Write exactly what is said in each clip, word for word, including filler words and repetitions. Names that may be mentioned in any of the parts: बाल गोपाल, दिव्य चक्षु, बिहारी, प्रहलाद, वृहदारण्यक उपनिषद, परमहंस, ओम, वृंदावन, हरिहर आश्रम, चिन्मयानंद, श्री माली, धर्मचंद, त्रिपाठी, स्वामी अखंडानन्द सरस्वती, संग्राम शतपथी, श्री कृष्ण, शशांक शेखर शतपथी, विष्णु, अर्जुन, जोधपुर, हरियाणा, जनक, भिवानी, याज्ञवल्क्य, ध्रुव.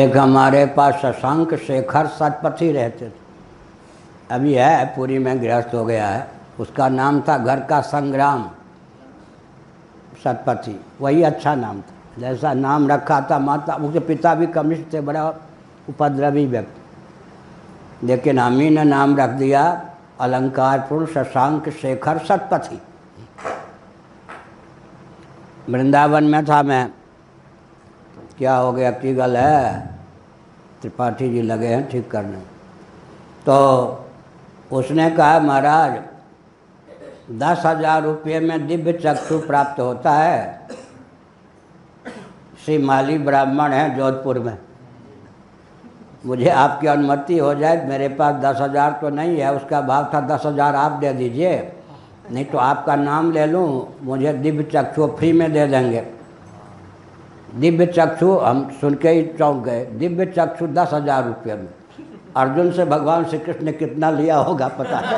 एक हमारे पास शशांक शेखर शतपथी रहते थे, अभी है पूरी में गृहस्थ हो गया है। उसका नाम था घर का संग्राम शतपथी, वही अच्छा नाम था, जैसा नाम रखा था माता। उसके पिता भी कम्युनिस्ट थे, बड़ा उपद्रवी व्यक्ति, लेकिन हम ही ने नाम रख दिया अलंकारपूर्ण शशांक शेखर शतपथी। वृंदावन में था मैं, क्या हो गया की गल है, त्रिपाठी जी लगे हैं ठीक करने। तो उसने कहा महाराज दस हजार रुपये में दिव्य चक्षु प्राप्त होता है। श्री माली ब्राह्मण हैं जोधपुर में, मुझे आपकी अनुमति हो जाए, मेरे पास दस हजार तो नहीं है। उसका भाव था दस हजार आप दे दीजिए, नहीं तो आपका नाम ले लूँ, मुझे दिव्य चक्षु फ्री में दे देंगे। दिव्य चक्षु हम सुन के ही चौंक गए, दिव्य चक्षु दस हजार रुपये में। अर्जुन से भगवान श्री कृष्ण ने कितना लिया होगा पता नहीं।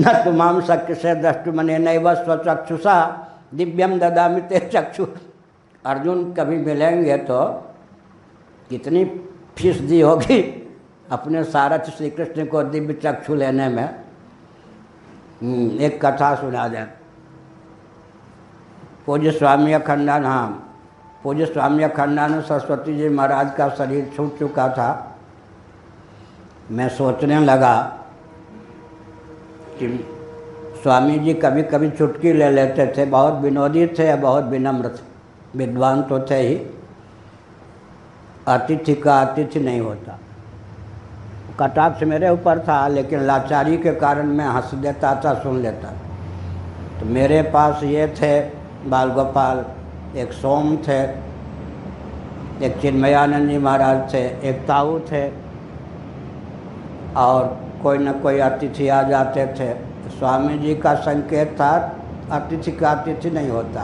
न तुमाम शक्य से दृष्टुमने नैव स्वचक्षुषा दिव्यम ददामि ते चक्षु। अर्जुन कभी मिलेंगे तो कितनी फीस दी होगी अपने सारथ श्री कृष्ण को दिव्य चक्षु लेने में। एक कथा सुना दें। पूज्य स्वामी अखंडानन्द, हाँ पूज्य स्वामी अखंडानन्द सरस्वती जी महाराज का शरीर छूट चुका था। मैं सोचने लगा कि स्वामी जी कभी कभी चुटकी ले लेते थे, बहुत विनोदी थे, बहुत विनम्र थे, विद्वान तो थे ही, अतिथि का अतिथि नहीं होता। कटाक्ष मेरे ऊपर था, लेकिन लाचारी के कारण मैं हंस देता था, सुन लेता। तो मेरे पास ये थे बाल गोपाल, एक सोम थे, एक चिन्मयानंद जी महाराज थे, एक ताऊ थे, और कोई न कोई अतिथि आ जाते थे। स्वामी जी का संकेत था अतिथि का अतिथि नहीं होता।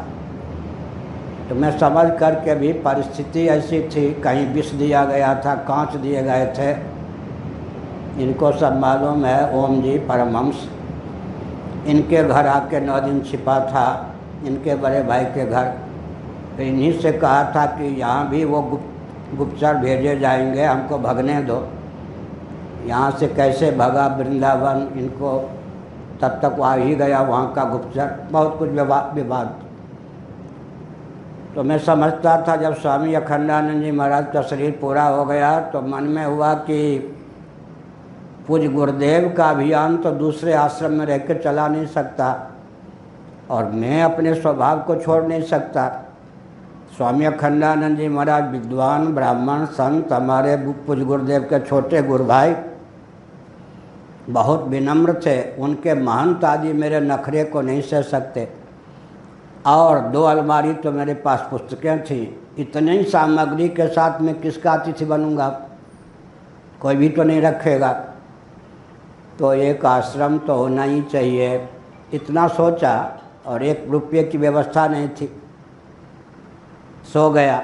तो मैं समझ करके भी, परिस्थिति ऐसी थी, कहीं विष दिया गया था, कांच दिए गए थे, इनको सब मालूम है। ओम जी परमहंस, इनके घर आके नौ दिन छिपा था, इनके बड़े भाई के घर। फिर इन्हीं से कहा था कि यहाँ भी वो गुप्त गुप्तचर भेजे जाएंगे, हमको भगने दो। यहाँ से कैसे भगा वृंदावन, इनको तब तक आ ही गया वहाँ का गुप्तचर। बहुत कुछ विवाद। तो मैं समझता था जब स्वामी अखंडानंद जी महाराज का शरीर पूरा हो गया तो मन में हुआ कि पूज्य गुरुदेव का अभियान तो दूसरे आश्रम में रह कर चला नहीं सकता, और मैं अपने स्वभाव को छोड़ नहीं सकता। स्वामी अखंडानंद जी महाराज विद्वान ब्राह्मण संत, हमारे पूज्य गुरुदेव के छोटे गुरु भाई, बहुत विनम्र थे, उनके महंत आदि मेरे नखरे को नहीं सह सकते। और दो अलमारी तो मेरे पास पुस्तकें थीं, इतनी सामग्री के साथ मैं किसका अतिथि बनूंगा, कोई भी तो नहीं रखेगा, तो एक आश्रम तो होना ही चाहिए, इतना सोचा। और एक रुपये की व्यवस्था नहीं थी, सो गया।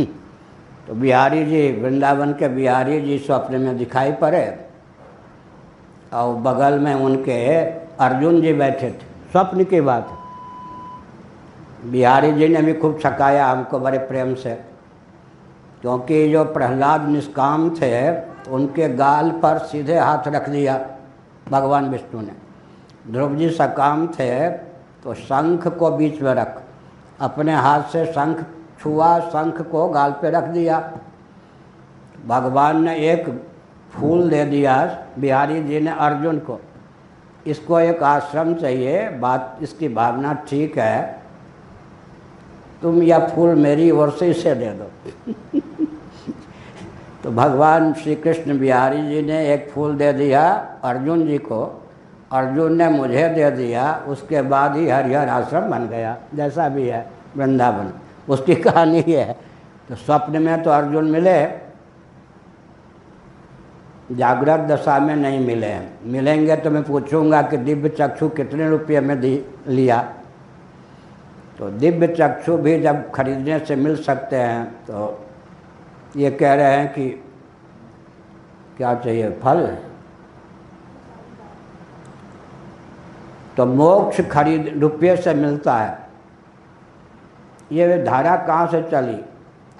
तो बिहारी जी, वृंदावन के बिहारी जी स्वप्न में दिखाई पड़े, और बगल में उनके अर्जुन जी बैठे थे। स्वप्न की बात है। बिहारी जी ने भी खूब छकाया हमको बड़े प्रेम से, क्योंकि जो प्रहलाद निष्काम थे उनके गाल पर सीधे हाथ रख दिया भगवान विष्णु ने। ध्रुव जी सकाम थे तो शंख को बीच में रख, अपने हाथ से शंख छुआ, शंख को गाल पे रख दिया। भगवान ने एक फूल दे दिया बिहारी जी ने अर्जुन को। इसको एक आश्रम चाहिए, बात इसकी भावना ठीक है, तुम यह फूल मेरी ओर से इसे दे दो। तो भगवान श्री कृष्ण बिहारी जी ने एक फूल दे दिया अर्जुन जी को, अर्जुन ने मुझे दे दिया। उसके बाद ही हरिहर आश्रम बन गया, जैसा भी है वृंदावन, उसकी कहानी ये है। तो स्वप्न में तो अर्जुन मिले, जागृत दशा में नहीं मिले। मिलेंगे तो मैं पूछूंगा कि दिव्य चक्षु कितने रुपये में दी लिया। तो दिव्य चक्षु भी जब खरीदने से मिल सकते हैं, तो ये कह रहे हैं कि क्या चाहिए, फल। तो मोक्ष खरीद रुपये से मिलता है। ये वे धारा कहाँ से चली?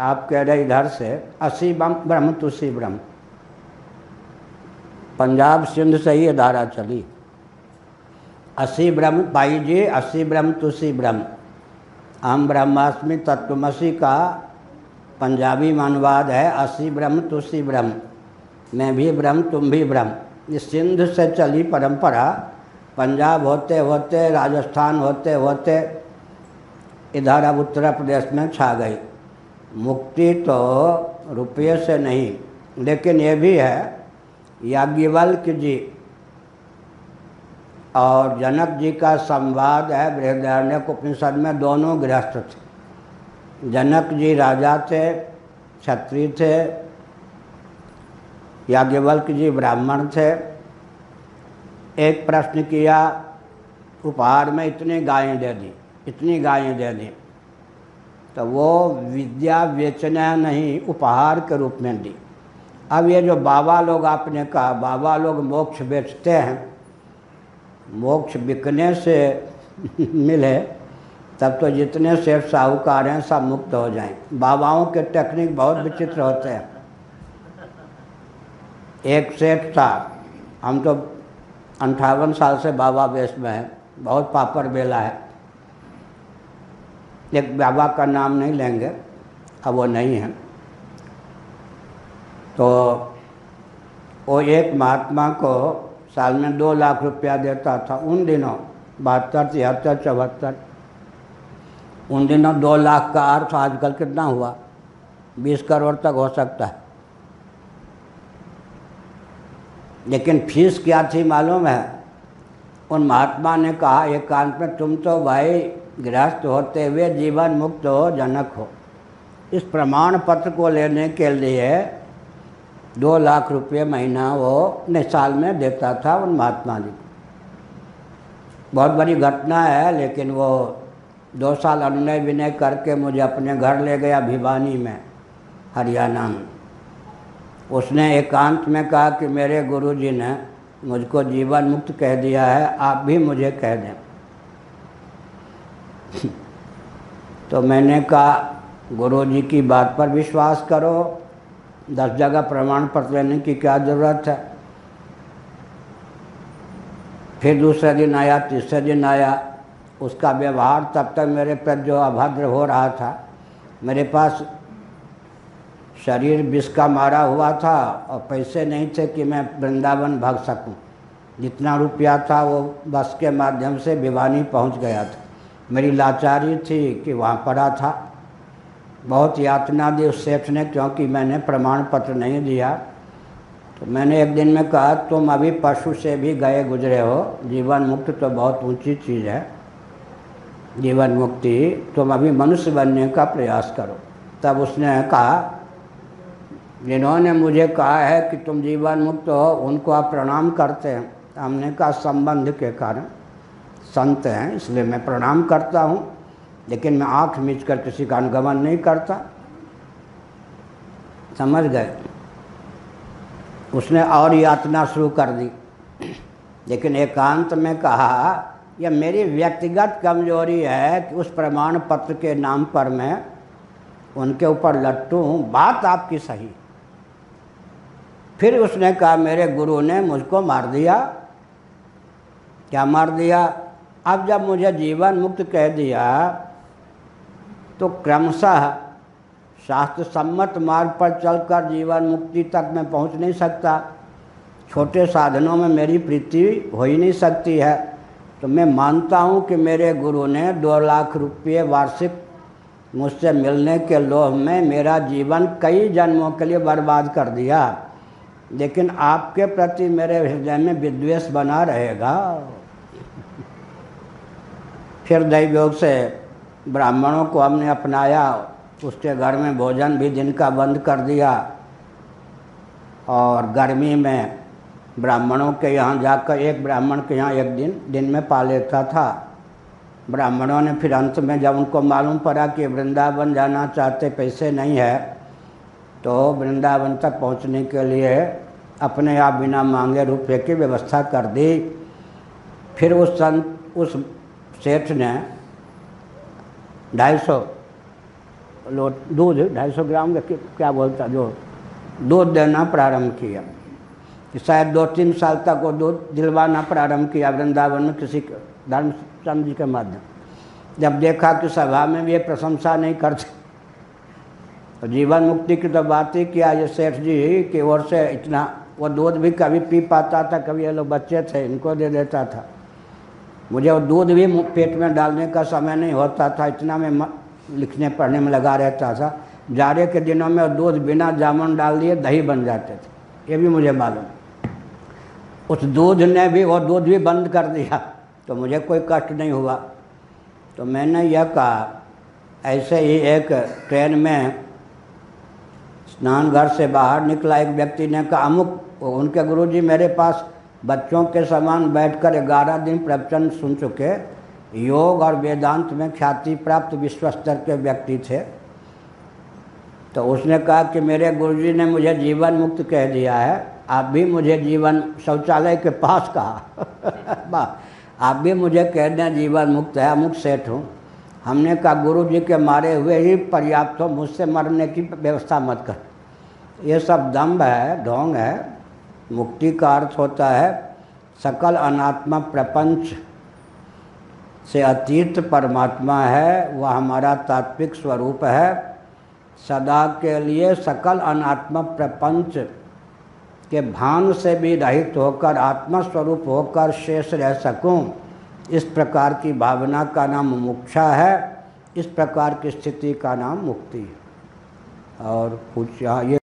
आप कह रहे इधर से, असी ब्रह्म तुसी ब्रह्म, पंजाब सिंध से ही ये धारा चली। असी ब्रह्म भाई जी, असी ब्रह्म तुसी ब्रह्म, हम ब्रह्मास्मि तत्वमसी का पंजाबी अनुवाद है असी ब्रह्म तुसी ब्रह्म, मैं भी ब्रह्म तुम भी ब्रह्म। ये सिंध से चली परंपरा, पंजाब होते होते राजस्थान होते होते इधर अब उत्तर प्रदेश में छा गई। मुक्ति तो रुपये से नहीं, लेकिन ये भी है याज्ञवल्क्य जी और जनक जी का संवाद है वृहदारण्यक उपनिषद में। दोनों गृहस्थ थे, जनक जी राजा थे, क्षत्रिय थे, याज्ञवल्क्य जी ब्राह्मण थे। एक प्रश्न किया, उपहार में इतनी गायें दे दी, इतनी गायें दे दी, तो वो विद्या बेचना नहीं, उपहार के रूप में दी। अब ये जो बाबा लोग, आपने कहा बाबा लोग मोक्ष बेचते हैं, मोक्ष बिकने से मिले तब तो जितने सेठ साहूकार हैं सब मुक्त हो जाएं। बाबाओं के टेक्निक बहुत विचित्र होते हैं। एक सेठ था, हम तो अंठावन साल से बाबा वेश में है, बहुत पापड़ बेला है, एक बाबा का नाम नहीं लेंगे, अब वो नहीं है। तो वो एक महात्मा को साल में दो लाख रुपया देता था उन दिनों, बहत्तर तिहत्तर चौहत्तर, उन दिनों दो लाख का अर्थ आजकल कितना हुआ, बीस करोड़ तक हो सकता है। लेकिन फीस क्या थी मालूम है? उन महात्मा ने कहा एकांत में, तुम तो भाई गृहस्थ होते हुए जीवन मुक्त हो, जनक हो। इस प्रमाण पत्र को लेने के लिए दो लाख रुपये महीना वो ने साल में देता था उन महात्मा जी को। बहुत बड़ी घटना है, लेकिन वो दो साल अनुनय विनय करके मुझे अपने घर ले गया भिवानी में, हरियाणा में। उसने एकांत में कहा कि मेरे गुरुजी ने मुझको जीवन मुक्त कह दिया है, आप भी मुझे कह दें। तो मैंने कहा गुरुजी की बात पर विश्वास करो, दस जगह प्रमाण पत्र लेने की क्या ज़रूरत है। फिर दूसरे दिन आया, तीसरे दिन आया, उसका व्यवहार तब तक मेरे पर जो अभद्र हो रहा था, मेरे पास शरीर विष का मारा हुआ था और पैसे नहीं थे कि मैं वृंदावन भाग सकूं। जितना रुपया था वो बस के माध्यम से भिवानी पहुंच गया था। मेरी लाचारी थी कि वहाँ पड़ा था, बहुत यातना दी उस सेठ ने, क्योंकि मैंने प्रमाण पत्र नहीं दिया। तो मैंने एक दिन में कहा तुम अभी पशु से भी गए गुजरे हो, जीवन मुक्त तो बहुत ऊंची चीज़ है, जीवन मुक्ति, तुम अभी मनुष्य बनने का प्रयास करो। तब उसने कहा, जिन्होंने मुझे कहा है कि तुम जीवन मुक्त हो उनको आप प्रणाम करते हैं। हमने कहा संबंध के कारण, संत हैं इसलिए मैं प्रणाम करता हूँ, लेकिन मैं आँख मीच कर किसी का अनुगमन नहीं करता। समझ गए? उसने और यातना शुरू कर दी। लेकिन एकांत में कहा यह मेरी व्यक्तिगत कमजोरी है कि उस प्रमाण पत्र के नाम पर मैं उनके ऊपर लट्टू हूँ। बात आपकी सही। फिर उसने कहा मेरे गुरु ने मुझको मार दिया। क्या मार दिया? अब जब मुझे जीवन मुक्त कह दिया तो क्रमशः शास्त्र सम्मत मार्ग पर चलकर जीवन मुक्ति तक मैं पहुंच नहीं सकता, छोटे साधनों में मेरी प्रीति हो ही नहीं सकती है। तो मैं मानता हूं कि मेरे गुरु ने दो लाख रुपये वार्षिक मुझसे मिलने के लोभ में मेरा जीवन कई जन्मों के लिए बर्बाद कर दिया, लेकिन आपके प्रति मेरे हृदय में विद्वेष बना रहेगा। फिर दैवयोग से ब्राह्मणों को हमने अपनाया, उसके घर में भोजन भी दिन का बंद कर दिया और गर्मी में ब्राह्मणों के यहाँ जाकर एक ब्राह्मण के यहाँ एक दिन दिन में पा लेता था। ब्राह्मणों ने फिर अंत में जब उनको मालूम पड़ा कि वृंदावन जाना चाहते, पैसे नहीं है, तो वृंदावन तक पहुँचने के लिए अपने आप बिना मांगे रुपये की व्यवस्था कर दी। फिर उस संत उस सेठ ने ढाई सौ लोट दूध ढाई सौ ग्राम का क्या बोलता जो दूध देना प्रारंभ किया। शायद दो तीन साल तक वो दूध दिलवाना प्रारंभ किया वृंदावन में किसी धर्मचंद जी के माध्यम। जब देखा कि सभा में भी ये प्रशंसा नहीं करते, तो जीवन मुक्ति की तो बात ही किया ये सेठ जी की ओर से। इतना वो दूध भी कभी पी पाता था, कभी ये लोग बच्चे थे इनको दे देता था। मुझे वो दूध भी पेट में डालने का समय नहीं होता था, इतना मैं लिखने पढ़ने में लगा रहता था। जाड़े के दिनों में वो दूध बिना जामुन डाल दिए दही बन जाते थे, ये भी मुझे मालूम। उस दूध ने भी वो दूध भी बंद कर दिया, तो मुझे कोई कष्ट नहीं हुआ। तो मैंने यह कहा, ऐसे ही एक ट्रेन में स्नान घर से बाहर निकला, एक व्यक्ति ने कहा अमुक उनके गुरुजी मेरे पास बच्चों के समान बैठकर ग्यारह दिन प्रवचन सुन चुके, योग और वेदांत में ख्याति प्राप्त विश्व स्तर के व्यक्ति थे। तो उसने कहा कि मेरे गुरुजी ने मुझे जीवन मुक्त कह दिया है, आप भी मुझे जीवन शौचालय के पास कहा वाह, आप भी मुझे कह दें जीवन मुक्त है, अमुक सेठ हूँ। हमने कहा गुरुजी के मारे हुए ही पर्याप्त हो, मुझसे मरने की व्यवस्था मत कर। ये सब दम्भ है, ढोंग है। मुक्ति का अर्थ होता है सकल अनात्मा प्रपंच से अतीत परमात्मा है, वह हमारा तात्विक स्वरूप है। सदा के लिए सकल अनात्मा प्रपंच के भान से भी रहित होकर आत्मस्वरूप होकर शेष रह सकूं, इस प्रकार की भावना का नाम मुमुक्षा है। इस प्रकार की स्थिति का नाम मुक्ति है। और कुछ यहाँ ये